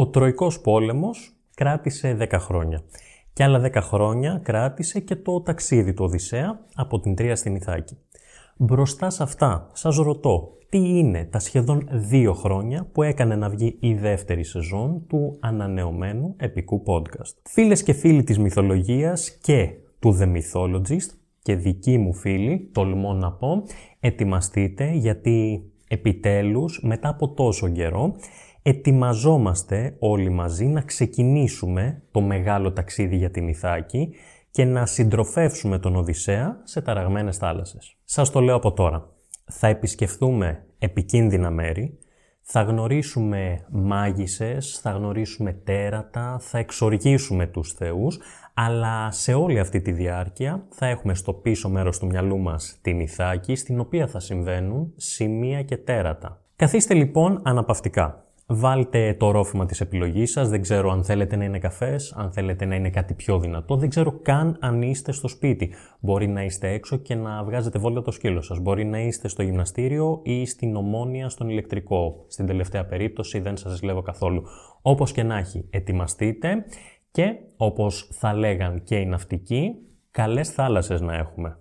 Ο Τροικός Πόλεμος κράτησε 10 χρόνια. Και άλλα 10 χρόνια κράτησε και το ταξίδι του Οδυσσέα από την Τρία στην Ιθάκη. Μπροστά σε αυτά, σας ρωτώ, τι είναι τα σχεδόν 2 χρόνια που έκανε να βγει η δεύτερη σεζόν του ανανεωμένου επικού podcast. Φίλες και φίλοι της μυθολογίας και του The Mythologist και δικοί μου φίλοι, τολμώ να πω, ετοιμαστείτε γιατί επιτέλους μετά από τόσο καιρό ετοιμαζόμαστε όλοι μαζί να ξεκινήσουμε το μεγάλο ταξίδι για την Ιθάκη και να συντροφεύσουμε τον Οδυσσέα σε ταραγμένες θάλασσες. Σας το λέω από τώρα. Θα επισκεφθούμε επικίνδυνα μέρη, θα γνωρίσουμε μάγισσες, θα γνωρίσουμε τέρατα, θα εξοργήσουμε τους θεούς, αλλά σε όλη αυτή τη διάρκεια θα έχουμε στο πίσω μέρος του μυαλού μας την Ιθάκη, στην οποία θα συμβαίνουν σημεία και τέρατα. Καθίστε λοιπόν αναπαυτικά. Βάλτε το ρόφημα της επιλογής σας, δεν ξέρω αν θέλετε να είναι καφές, αν θέλετε να είναι κάτι πιο δυνατό, δεν ξέρω καν αν είστε στο σπίτι. Μπορεί να είστε έξω και να βγάζετε βόλτα το σκύλο σας, μπορεί να είστε στο γυμναστήριο ή στην Ομόνοια στον ηλεκτρικό. Στην τελευταία περίπτωση δεν σας λέω καθόλου. Όπως και να έχει, ετοιμαστείτε και όπως θα λέγαν και οι ναυτικοί, καλές θάλασσες να έχουμε.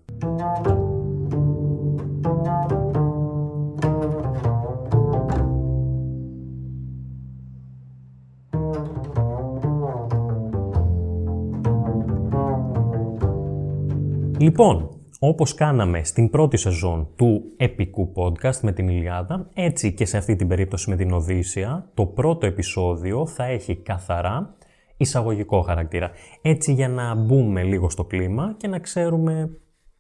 Λοιπόν, όπως κάναμε στην πρώτη σεζόν του επικού podcast με την Ιλιάδα, έτσι και σε αυτή την περίπτωση με την Οδύσσεια, το πρώτο επεισόδιο θα έχει καθαρά εισαγωγικό χαρακτήρα. Έτσι για να μπούμε λίγο στο κλίμα και να ξέρουμε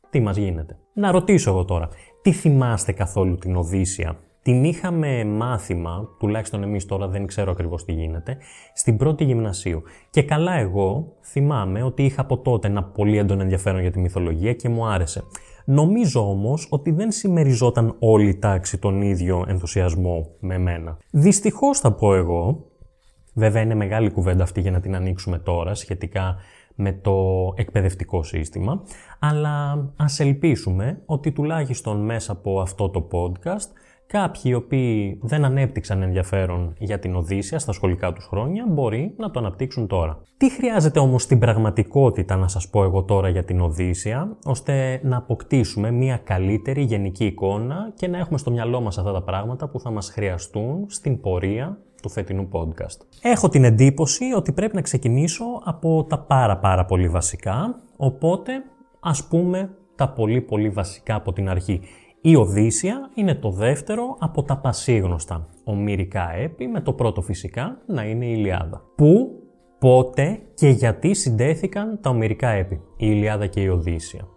τι μας γίνεται. Να ρωτήσω εγώ τώρα, τι θυμάστε καθόλου την Οδύσσεια? Την είχαμε μάθημα, τουλάχιστον εμείς τώρα δεν ξέρω ακριβώς τι γίνεται, στην πρώτη γυμνασίου. Και καλά εγώ θυμάμαι ότι είχα από τότε ένα πολύ έντονο ενδιαφέρον για τη μυθολογία και μου άρεσε. Νομίζω όμως ότι δεν συμμεριζόταν όλη η τάξη τον ίδιο ενθουσιασμό με μένα. Δυστυχώς θα πω εγώ, βέβαια είναι μεγάλη κουβέντα αυτή για να την ανοίξουμε τώρα σχετικά με το εκπαιδευτικό σύστημα, αλλά ας ελπίσουμε ότι τουλάχιστον μέσα από αυτό το podcast κάποιοι οι οποίοι δεν ανέπτυξαν ενδιαφέρον για την Οδύσσεια στα σχολικά τους χρόνια μπορεί να το αναπτύξουν τώρα. Τι χρειάζεται όμως στην πραγματικότητα να σας πω εγώ τώρα για την Οδύσσεια, ώστε να αποκτήσουμε μια καλύτερη γενική εικόνα και να έχουμε στο μυαλό μας αυτά τα πράγματα που θα μας χρειαστούν στην πορεία του φετινού podcast. Έχω την εντύπωση ότι πρέπει να ξεκινήσω από τα πάρα πολύ βασικά, οπότε ας πούμε τα πολύ βασικά από την αρχή. Η Οδύσσεια είναι το δεύτερο από τα πασίγνωστα ομηρικά έπη, με το πρώτο φυσικά να είναι η Ιλιάδα. Πού, πότε και γιατί συντέθηκαν τα ομηρικά έπη, η Ιλιάδα και η Οδύσσεια?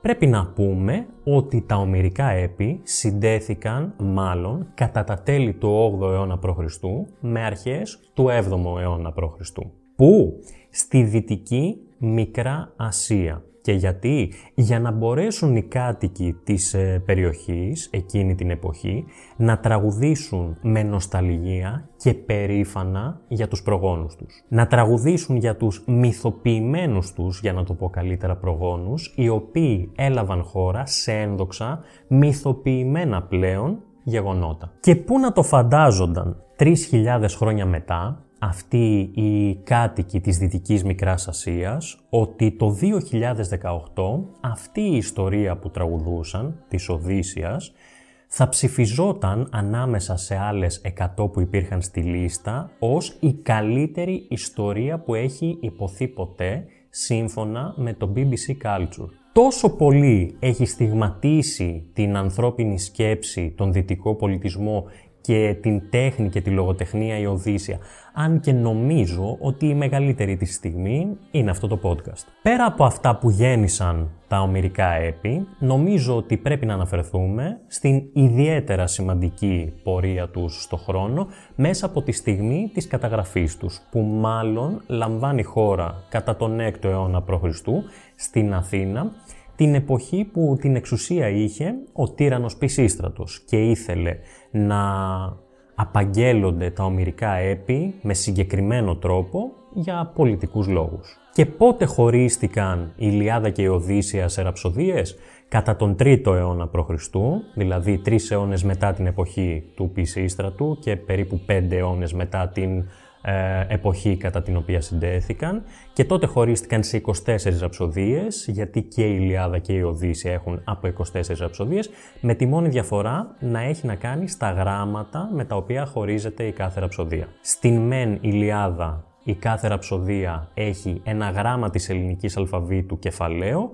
Πρέπει να πούμε ότι τα ομηρικά έπη συντέθηκαν μάλλον κατά τα τέλη του 8ου αιώνα π.Χ. με αρχές του 7ου αιώνα π.Χ. Πού? Στη Δυτική Μικρά Ασία. Και γιατί? Για να μπορέσουν οι κάτοικοι της περιοχής εκείνη την εποχή να τραγουδήσουν με νοσταλγία και περήφανα για τους προγόνους τους. Να τραγουδήσουν για τους μυθοποιημένους τους, για να το πω καλύτερα, προγόνους, οι οποίοι έλαβαν χώρα σε ένδοξα, μυθοποιημένα πλέον γεγονότα. Και πού να το φαντάζονταν 3.000 χρόνια μετά αυτοί οι κάτοικοι της Δυτικής Μικράς Ασίας, ότι το 2018 αυτή η ιστορία που τραγουδούσαν, της Οδύσσειας, θα ψηφιζόταν ανάμεσα σε άλλες 100 που υπήρχαν στη λίστα ως η καλύτερη ιστορία που έχει υποθεί ποτέ, σύμφωνα με το BBC Culture. Τόσο πολύ έχει στιγματίσει την ανθρώπινη σκέψη, τον δυτικό πολιτισμό και την τέχνη και τη λογοτεχνία η Οδύσσεια, αν και νομίζω ότι η μεγαλύτερη της στιγμή είναι αυτό το podcast. Πέρα από αυτά που γέννησαν τα ομηρικά έπη, νομίζω ότι πρέπει να αναφερθούμε στην ιδιαίτερα σημαντική πορεία τους στο χρόνο, μέσα από τη στιγμή της καταγραφής τους, που μάλλον λαμβάνει χώρα κατά τον 6ο αιώνα π.Χ. στην Αθήνα, την εποχή που την εξουσία είχε ο τύραννος Πεισίστρατος και ήθελε να απαγγέλλονται τα ομηρικά έπη με συγκεκριμένο τρόπο για πολιτικούς λόγους. Και πότε χωρίστηκαν η Ιλιάδα και η Οδύσσεια σε ραψοδίες? Κατά τον 3ο αιώνα π.Χ., δηλαδή 3 αιώνες μετά την εποχή του Πεισίστρατου και περίπου 5 αιώνες μετά την εποχή κατά την οποία συνδέθηκαν και τότε χωρίστηκαν σε 24 ραψοδίες, γιατί και η Ιλιάδα και η Οδύσσεια έχουν από 24 ραψοδίες, με τη μόνη διαφορά να έχει να κάνει στα γράμματα με τα οποία χωρίζεται η κάθε ραψοδία. Στην μεν Ιλιάδα η κάθε ραψοδία έχει ένα γράμμα της ελληνικής αλφαβήτου κεφαλαίο,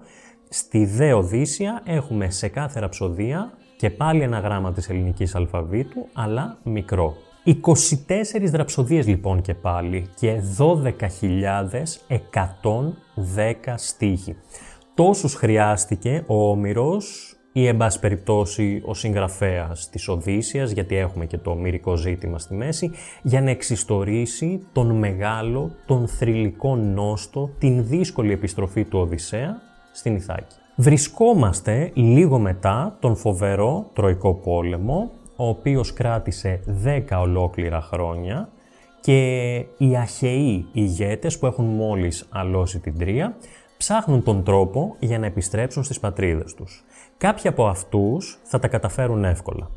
στη δε Οδύσσεια έχουμε σε κάθε ραψοδία και πάλι ένα γράμμα της ελληνικής αλφαβήτου, αλλά μικρό. 24 ραψοδίες λοιπόν και πάλι και 12.110 στίχοι. Τόσους χρειάστηκε ο Όμηρος ή εν πάση περιπτώσει ο συγγραφέας της Οδύσσειας, γιατί έχουμε και το ομηρικό ζήτημα στη μέση, για να εξιστορήσει τον μεγάλο, τον θρυλικό νόστο, την δύσκολη επιστροφή του Οδυσσέα στην Ιθάκη. Βρισκόμαστε λίγο μετά τον φοβερό Τροικό Πόλεμο, ο οποίος κράτησε 10 ολόκληρα χρόνια και οι Αχαιοί ηγέτες που έχουν μόλις αλώσει την Τρία ψάχνουν τον τρόπο για να επιστρέψουν στις πατρίδες τους. Κάποιοι από αυτούς θα τα καταφέρουν εύκολα,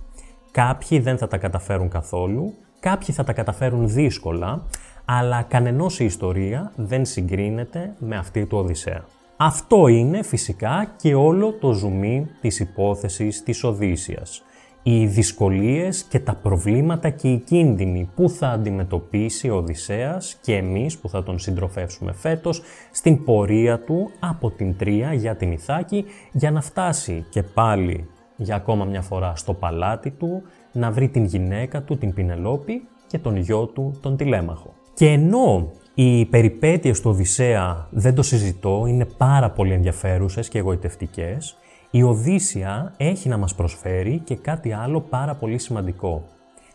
κάποιοι δεν θα τα καταφέρουν καθόλου, κάποιοι θα τα καταφέρουν δύσκολα, αλλά κανενός η ιστορία δεν συγκρίνεται με αυτή του Οδυσσέα. Αυτό είναι φυσικά και όλο το ζουμί της υπόθεσης της Οδύσσειας. Οι δυσκολίες και τα προβλήματα και οι κίνδυνοι που θα αντιμετωπίσει ο Οδυσσέας και εμείς που θα τον συντροφεύσουμε φέτος στην πορεία του από την Τρία για την Ιθάκη, για να φτάσει και πάλι για ακόμα μια φορά στο παλάτι του, να βρει την γυναίκα του, την Πηνελόπη, και τον γιο του, τον Τηλέμαχο. Και ενώ οι περιπέτειες του Οδυσσέα, δεν το συζητώ, είναι πάρα πολύ ενδιαφέρουσες και εγωιτευτικές, η Οδύσσεια έχει να μας προσφέρει και κάτι άλλο πάρα πολύ σημαντικό.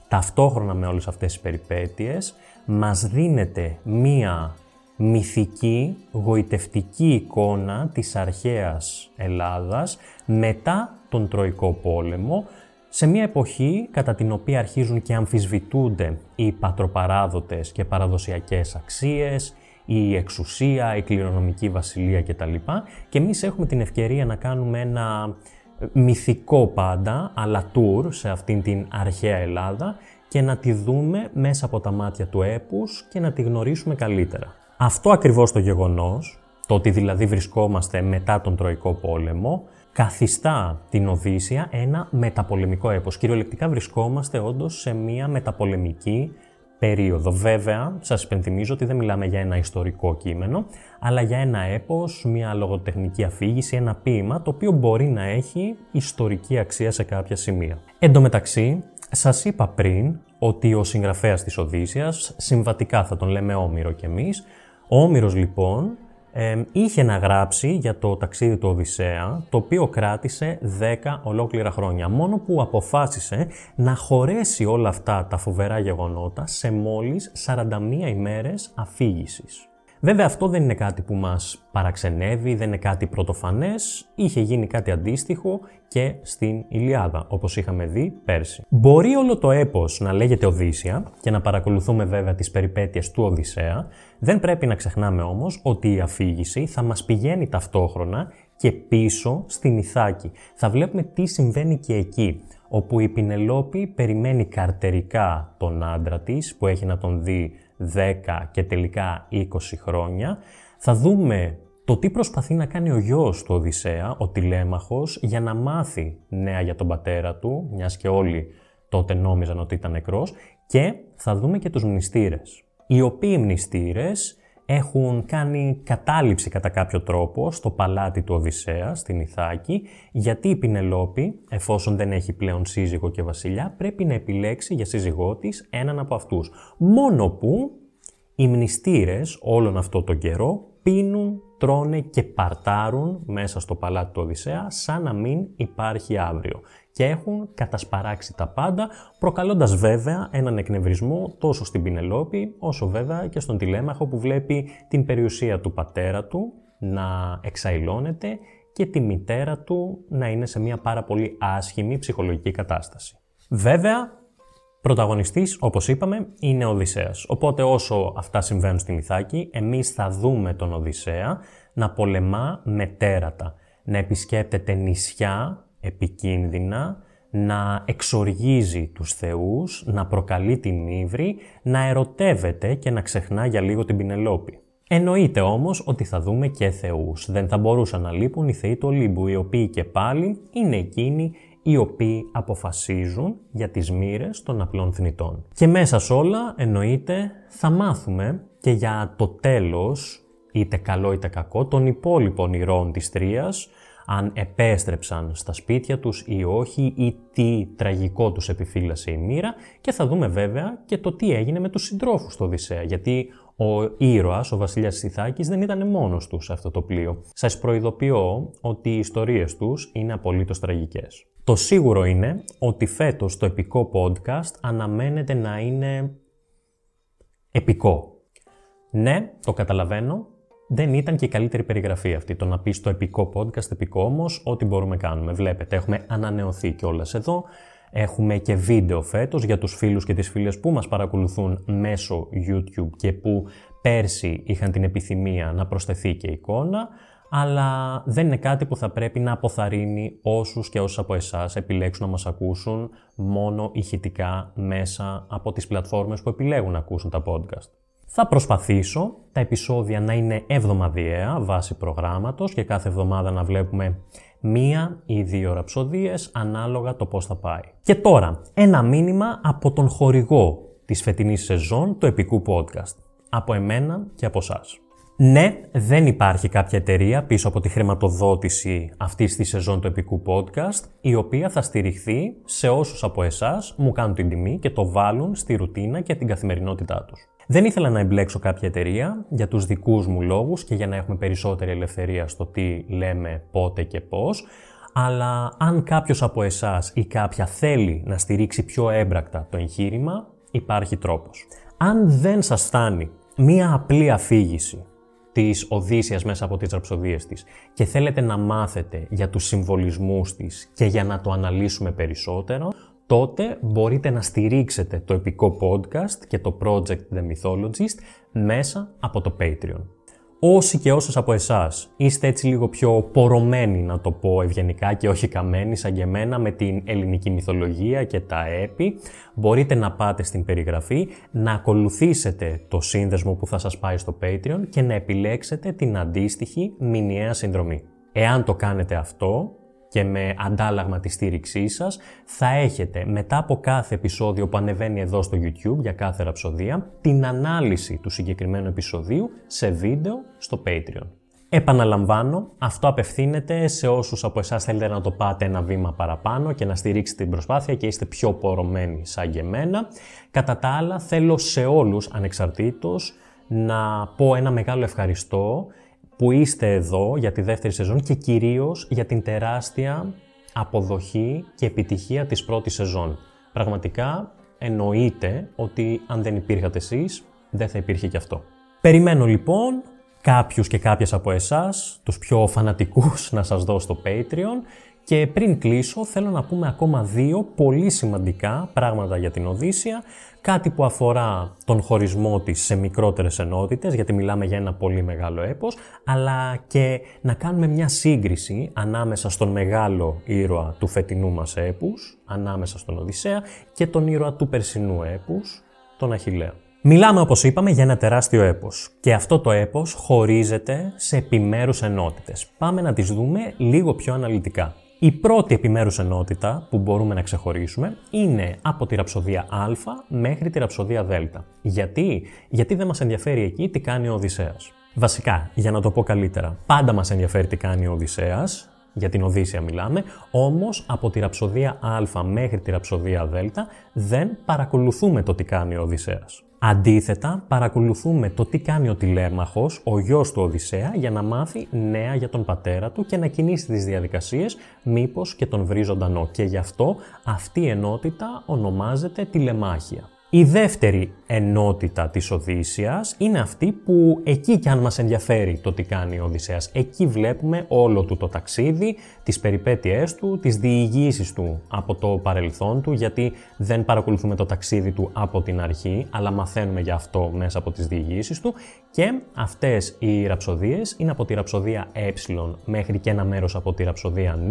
Ταυτόχρονα με όλες αυτές τις περιπέτειες, μας δίνεται μία μυθική, γοητευτική εικόνα της αρχαίας Ελλάδας μετά τον Τροικό Πόλεμο, σε μία εποχή κατά την οποία αρχίζουν και αμφισβητούνται οι πατροπαράδοτες και παραδοσιακές αξίες, η εξουσία, η κληρονομική βασιλεία κτλ. Και εμείς έχουμε την ευκαιρία να κάνουμε ένα μυθικό πάντα, αλλά τουρ σε αυτήν την αρχαία Ελλάδα και να τη δούμε μέσα από τα μάτια του έπους και να τη γνωρίσουμε καλύτερα. Αυτό ακριβώς το γεγονός, το ότι δηλαδή βρισκόμαστε μετά τον Τροικό Πόλεμο, καθιστά την Οδύσσεια ένα μεταπολεμικό έπος. Κυριολεκτικά βρισκόμαστε όντως σε μία μεταπολεμική περίοδο. Βέβαια, σας υπενθυμίζω ότι δεν μιλάμε για ένα ιστορικό κείμενο, αλλά για ένα έπος, μια λογοτεχνική αφήγηση, ένα ποίημα, το οποίο μπορεί να έχει ιστορική αξία σε κάποια σημεία. Εν τω μεταξύ, σας είπα πριν ότι ο συγγραφέας της Οδύσσειας, συμβατικά θα τον λέμε Όμηρο κι εμείς, ο Όμηρος λοιπόν είχε να γράψει για το ταξίδι του Οδυσσέα, το οποίο κράτησε 10 ολόκληρα χρόνια, μόνο που αποφάσισε να χωρέσει όλα αυτά τα φοβερά γεγονότα σε μόλις 41 ημέρες αφήγησης. Βέβαια αυτό δεν είναι κάτι που μας παραξενεύει, δεν είναι κάτι πρωτοφανές, είχε γίνει κάτι αντίστοιχο και στην Ιλιάδα, όπως είχαμε δει πέρσι. Μπορεί όλο το έπος να λέγεται Οδύσσεια και να παρακολουθούμε βέβαια τις περιπέτειες του Οδυσσέα, δεν πρέπει να ξεχνάμε όμως ότι η αφήγηση θα μας πηγαίνει ταυτόχρονα και πίσω στην Ιθάκη. Θα βλέπουμε τι συμβαίνει και εκεί, όπου η Πηνελόπη περιμένει καρτερικά τον άντρα της, που έχει να τον δει 10 και τελικά 20 χρόνια. Θα δούμε το τι προσπαθεί να κάνει ο γιος του Οδυσσέα, ο Τηλέμαχος, για να μάθει νέα για τον πατέρα του, μιας και όλοι τότε νόμιζαν ότι ήταν νεκρός, και θα δούμε και τους μνηστήρες, οι οποίοι μνηστήρες έχουν κάνει κατάληψη κατά κάποιο τρόπο στο παλάτι του Οδυσσέα, στην Ιθάκη, γιατί η Πηνελόπη, εφόσον δεν έχει πλέον σύζυγο και βασιλιά, πρέπει να επιλέξει για σύζυγό της έναν από αυτούς. Μόνο που οι μνηστήρες όλον αυτό τον καιρό πίνουν, τρώνε και παρτάρουν μέσα στο παλάτι του Οδυσσέα σαν να μην υπάρχει αύριο και έχουν κατασπαράξει τα πάντα, προκαλώντας βέβαια έναν εκνευρισμό τόσο στην Πηνελόπη όσο βέβαια και στον Τηλέμαχο, που βλέπει την περιουσία του πατέρα του να εξαϊλώνεται και τη μητέρα του να είναι σε μια πάρα πολύ άσχημη ψυχολογική κατάσταση. Βέβαια, πρωταγωνιστής, όπως είπαμε, είναι ο Οδυσσέας. Οπότε όσο αυτά συμβαίνουν στην Ιθάκη, εμείς θα δούμε τον Οδυσσέα να πολεμά με τέρατα, να επισκέπτεται νησιά επικίνδυνα, να εξοργίζει τους θεούς, να προκαλεί την ύβρη, να ερωτεύεται και να ξεχνά για λίγο την Πηνελόπη. Εννοείται όμως ότι θα δούμε και θεούς. Δεν θα μπορούσαν να λείπουν οι θεοί του Ολύμπου, οι οποίοι και πάλι είναι εκείνοι οι οποίοι αποφασίζουν για τις μοίρες των απλών θνητών. Και μέσα σ' όλα, εννοείται, θα μάθουμε και για το τέλος, είτε καλό είτε κακό, των υπόλοιπων ηρώων της Τροίας, αν επέστρεψαν στα σπίτια τους ή όχι, ή τι τραγικό τους επιφύλασε η μοίρα, και θα δούμε βέβαια και το τι έγινε με τους συντρόφους του Οδυσσέα, γιατί ο ήρωας, ο βασιλιάς της Ιθάκης, δεν ήταν μόνος του σε αυτό το πλοίο. Σας προειδοποιώ ότι οι ιστορίες τους είναι απολύτως τραγικές. Το σίγουρο είναι ότι φέτος το επικό podcast αναμένεται να είναι επικό. Ναι, το καταλαβαίνω. Δεν ήταν και η καλύτερη περιγραφή αυτή, το να πεις το επικό podcast, επικό όμως, ό,τι μπορούμε κάνουμε. Βλέπετε, έχουμε ανανεωθεί κιόλας εδώ, έχουμε και βίντεο φέτος για τους φίλους και τις φίλες που μας παρακολουθούν μέσω YouTube και που πέρσι είχαν την επιθυμία να προσθεθεί και εικόνα, αλλά δεν είναι κάτι που θα πρέπει να αποθαρρύνει όσους και όσους από εσάς επιλέξουν να μας ακούσουν μόνο ηχητικά μέσα από τις πλατφόρμες που επιλέγουν να ακούσουν τα podcast. Θα προσπαθήσω τα επεισόδια να είναι εβδομαδιαία βάσει προγράμματος και κάθε εβδομάδα να βλέπουμε 1 ή 2 ραψοδίες ανάλογα το πώς θα πάει. Και τώρα, ένα μήνυμα από τον χορηγό της φετινής σεζόν του επικού podcast. Από εμένα και από εσάς. Ναι, δεν υπάρχει κάποια εταιρεία πίσω από τη χρηματοδότηση αυτής της σεζόν του επικού podcast, η οποία θα στηριχθεί σε όσους από εσάς μου κάνουν την τιμή και το βάλουν στη ρουτίνα και την καθημερινότητά τους. Δεν ήθελα να εμπλέξω κάποια εταιρεία για τους δικούς μου λόγους και για να έχουμε περισσότερη ελευθερία στο τι λέμε, πότε και πώς, αλλά αν κάποιος από εσάς ή κάποια θέλει να στηρίξει πιο έμπρακτα το εγχείρημα, υπάρχει τρόπος. Αν δεν σας φτάνει μία απλή αφήγηση της Οδύσσειας μέσα από τις ραψοδίες της και θέλετε να μάθετε για τους συμβολισμούς της και για να το αναλύσουμε περισσότερο, τότε μπορείτε να στηρίξετε το επικό podcast και το project The Mythologist μέσα από το Patreon. Όσοι και όσες από εσάς είστε έτσι λίγο πιο πορωμένοι, να το πω ευγενικά, και όχι καμένοι σαν και εμένα με την ελληνική μυθολογία και τα έπι, μπορείτε να πάτε στην περιγραφή, να ακολουθήσετε το σύνδεσμο που θα σας πάει στο Patreon και να επιλέξετε την αντίστοιχη μηνιαία συνδρομή. Εάν το κάνετε αυτό και με αντάλλαγμα τη στήριξή σας, θα έχετε μετά από κάθε επεισόδιο που ανεβαίνει εδώ στο YouTube για κάθε ραψοδία, την ανάλυση του συγκεκριμένου επεισοδίου σε βίντεο στο Patreon. Επαναλαμβάνω, αυτό απευθύνεται σε όσους από εσάς θέλετε να το πάτε ένα βήμα παραπάνω και να στηρίξετε την προσπάθεια και είστε πιο πορωμένοι σαν και εμένα. Κατά τα άλλα, θέλω σε όλους ανεξαρτήτως να πω ένα μεγάλο ευχαριστώ που είστε εδώ για τη δεύτερη σεζόν και κυρίως για την τεράστια αποδοχή και επιτυχία της πρώτης σεζόν. Πραγματικά εννοείται ότι αν δεν υπήρχατε εσείς, δεν θα υπήρχε και αυτό. Περιμένω λοιπόν κάποιους και κάποιες από εσάς, τους πιο φανατικούς, να σας δω στο Patreon. Και πριν κλείσω, θέλω να πούμε ακόμα 2 πολύ σημαντικά πράγματα για την Οδύσσεια. Κάτι που αφορά τον χωρισμό της σε μικρότερες ενότητες, γιατί μιλάμε για ένα πολύ μεγάλο έπος, αλλά και να κάνουμε μια σύγκριση ανάμεσα στον μεγάλο ήρωα του φετινού μας έπους, ανάμεσα στον Οδυσσέα, και τον ήρωα του περσινού έπους, τον Αχιλλέα. Μιλάμε, όπως είπαμε, για ένα τεράστιο έπος και αυτό το έπος χωρίζεται σε επιμέρους ενότητες. Πάμε να τις δούμε λίγο πιο αναλυτικά. Η πρώτη επιμέρους ενότητα που μπορούμε να ξεχωρίσουμε είναι από τη ραψοδία Α μέχρι τη ραψοδία Δ. Γιατί δεν μας ενδιαφέρει εκεί τι κάνει ο Οδυσσέας. Βασικά, για να το πω καλύτερα, πάντα μας ενδιαφέρει τι κάνει ο Οδυσσέας, για την Οδύσσεια μιλάμε, όμως από τη ραψοδία Α μέχρι τη ραψοδία Δ δεν παρακολουθούμε το τι κάνει ο Οδυσσέας. Αντίθετα, παρακολουθούμε το τι κάνει ο Τηλέμαχος, ο γιος του Οδυσσέα, για να μάθει νέα για τον πατέρα του και να κινήσει τις διαδικασίες, μήπως και τον βρει ζωντανό. Και γι' αυτό αυτή η ενότητα ονομάζεται τηλεμάχια. Η δεύτερη ενότητα της Οδύσσειας είναι αυτή που εκεί κι αν μας ενδιαφέρει το τι κάνει ο Οδυσσέας. Εκεί βλέπουμε όλο του το ταξίδι, τις περιπέτειές του, τις διηγήσεις του από το παρελθόν του, γιατί δεν παρακολουθούμε το ταξίδι του από την αρχή, αλλά μαθαίνουμε γι' αυτό μέσα από τις διηγήσεις του. Και αυτές οι ραψοδίες είναι από τη ραψοδία Ε μέχρι και ένα μέρος από τη ραψοδία Ν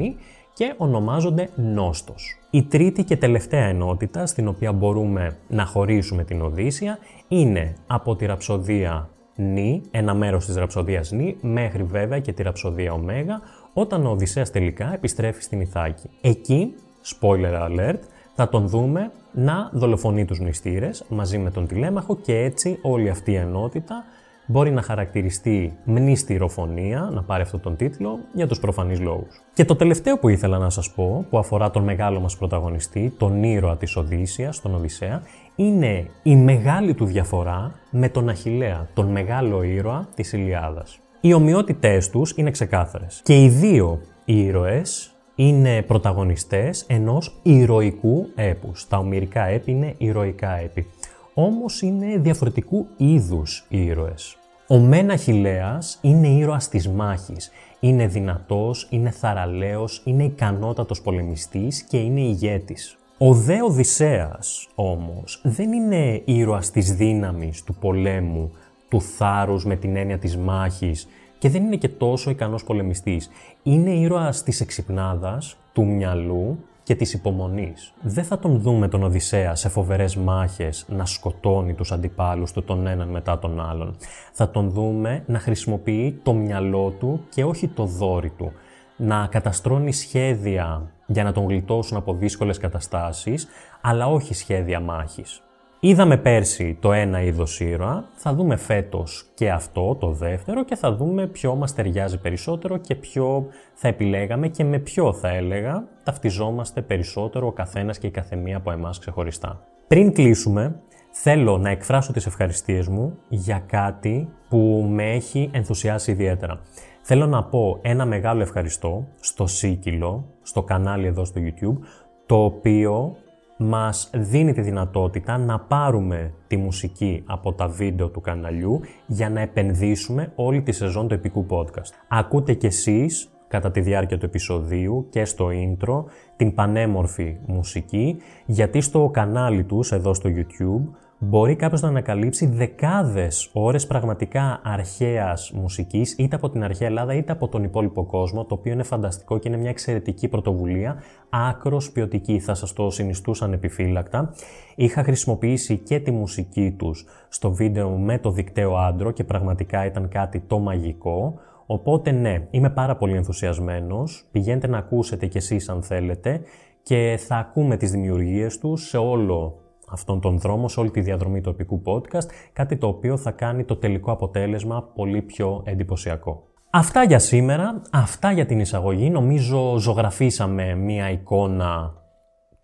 και ονομάζονται νόστος. Η τρίτη και τελευταία ενότητα στην οποία μπορούμε να χωρίσουμε την Οδύσσεια είναι από τη ραψοδία Νη, ένα μέρος της ραψοδίας Νη, μέχρι βέβαια και τη ραψοδία Ωμέγα, όταν ο Οδυσσέας τελικά επιστρέφει στην Ιθάκη. Εκεί, spoiler alert, θα τον δούμε να δολοφονεί τους μνηστήρες μαζί με τον Τηλέμαχο και έτσι όλη αυτή η ενότητα μπορεί να χαρακτηριστεί μνηστηροφωνία, να πάρει αυτόν τον τίτλο, για τους προφανείς λόγους. Και το τελευταίο που ήθελα να σας πω, που αφορά τον μεγάλο μας πρωταγωνιστή, τον ήρωα της Οδύσσειας, τον Οδυσσέα, είναι η μεγάλη του διαφορά με τον Αχιλλέα, τον μεγάλο ήρωα της Ιλιάδας. Οι ομοιότητές τους είναι ξεκάθαρες. Και οι δύο ήρωες είναι πρωταγωνιστές ενός ηρωικού έπους. Τα ομηρικά έπη είναι ηρωικά έπη. Όμως είναι διαφορετικού είδους ήρωες. Ο μεν Αχιλλέας είναι ήρωας της μάχης. Είναι δυνατός, είναι θαραλέος, είναι ικανότατος πολεμιστής και είναι ηγέτης. Ο δε Οδυσσέας όμως δεν είναι ήρωας της δύναμης, του πολέμου, του θάρρους με την έννοια της μάχης και δεν είναι και τόσο ικανός πολεμιστής. Είναι ήρωας της εξυπνάδας, του μυαλού και της υπομονής. Δεν θα τον δούμε τον Οδυσσέα σε φοβερές μάχες να σκοτώνει τους αντιπάλους του τον έναν μετά τον άλλον. Θα τον δούμε να χρησιμοποιεί το μυαλό του και όχι το δόρι του. Να καταστρώνει σχέδια για να τον γλιτώσουν από δύσκολες καταστάσεις, αλλά όχι σχέδια μάχης. Είδαμε πέρσι το ένα είδος ήρωα, θα δούμε φέτος και αυτό το δεύτερο και θα δούμε ποιο μας ταιριάζει περισσότερο και ποιο θα επιλέγαμε και με ποιο θα έλεγα ταυτιζόμαστε περισσότερο ο καθένας και η καθεμία από εμάς ξεχωριστά. Πριν κλείσουμε, θέλω να εκφράσω τις ευχαριστίες μου για κάτι που με έχει ενθουσιάσει ιδιαίτερα. Θέλω να πω ένα μεγάλο ευχαριστώ στο Σίκυλο, στο κανάλι εδώ στο YouTube, το οποίο μας δίνει τη δυνατότητα να πάρουμε τη μουσική από τα βίντεο του καναλιού για να επενδύσουμε όλη τη σεζόν του Επικού Podcast. Ακούτε κι εσείς, κατά τη διάρκεια του επεισοδίου και στο intro, την πανέμορφη μουσική, γιατί στο κανάλι τους εδώ στο YouTube μπορεί κάποιος να ανακαλύψει δεκάδες ώρες πραγματικά αρχαίας μουσικής, είτε από την αρχαία Ελλάδα είτε από τον υπόλοιπο κόσμο, το οποίο είναι φανταστικό και είναι μια εξαιρετική πρωτοβουλία, άκρος ποιοτική, θα σας το συνιστούσα ανεπιφύλακτα. Είχα χρησιμοποιήσει και τη μουσική τους στο βίντεο με το Δικταίο Άντρο και πραγματικά ήταν κάτι το μαγικό. Οπότε ναι, είμαι πάρα πολύ ενθουσιασμένος, πηγαίνετε να ακούσετε κι εσείς αν θέλετε και θα ακούμε τις δημιουργίες τους σε όλο αυτόν τον δρόμο, σε όλη τη διαδρομή του Επικού Podcast, κάτι το οποίο θα κάνει το τελικό αποτέλεσμα πολύ πιο εντυπωσιακό. Αυτά για σήμερα, αυτά για την εισαγωγή. Νομίζω ζωγραφίσαμε μία εικόνα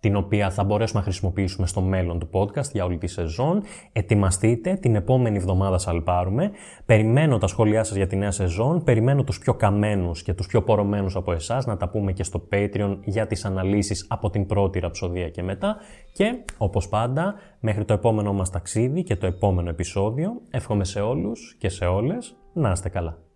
την οποία θα μπορέσουμε να χρησιμοποιήσουμε στο μέλλον του podcast για όλη τη σεζόν. Ετοιμαστείτε, την επόμενη εβδομάδα σαλπάρουμε. Περιμένω τα σχόλιά σας για τη νέα σεζόν, περιμένω τους πιο καμένους και τους πιο πορωμένους από εσάς, να τα πούμε και στο Patreon για τις αναλύσεις από την πρώτη ραψοδία και μετά. Και, όπως πάντα, μέχρι το επόμενό μας ταξίδι και το επόμενο επεισόδιο, εύχομαι σε όλους και σε όλες να είστε καλά.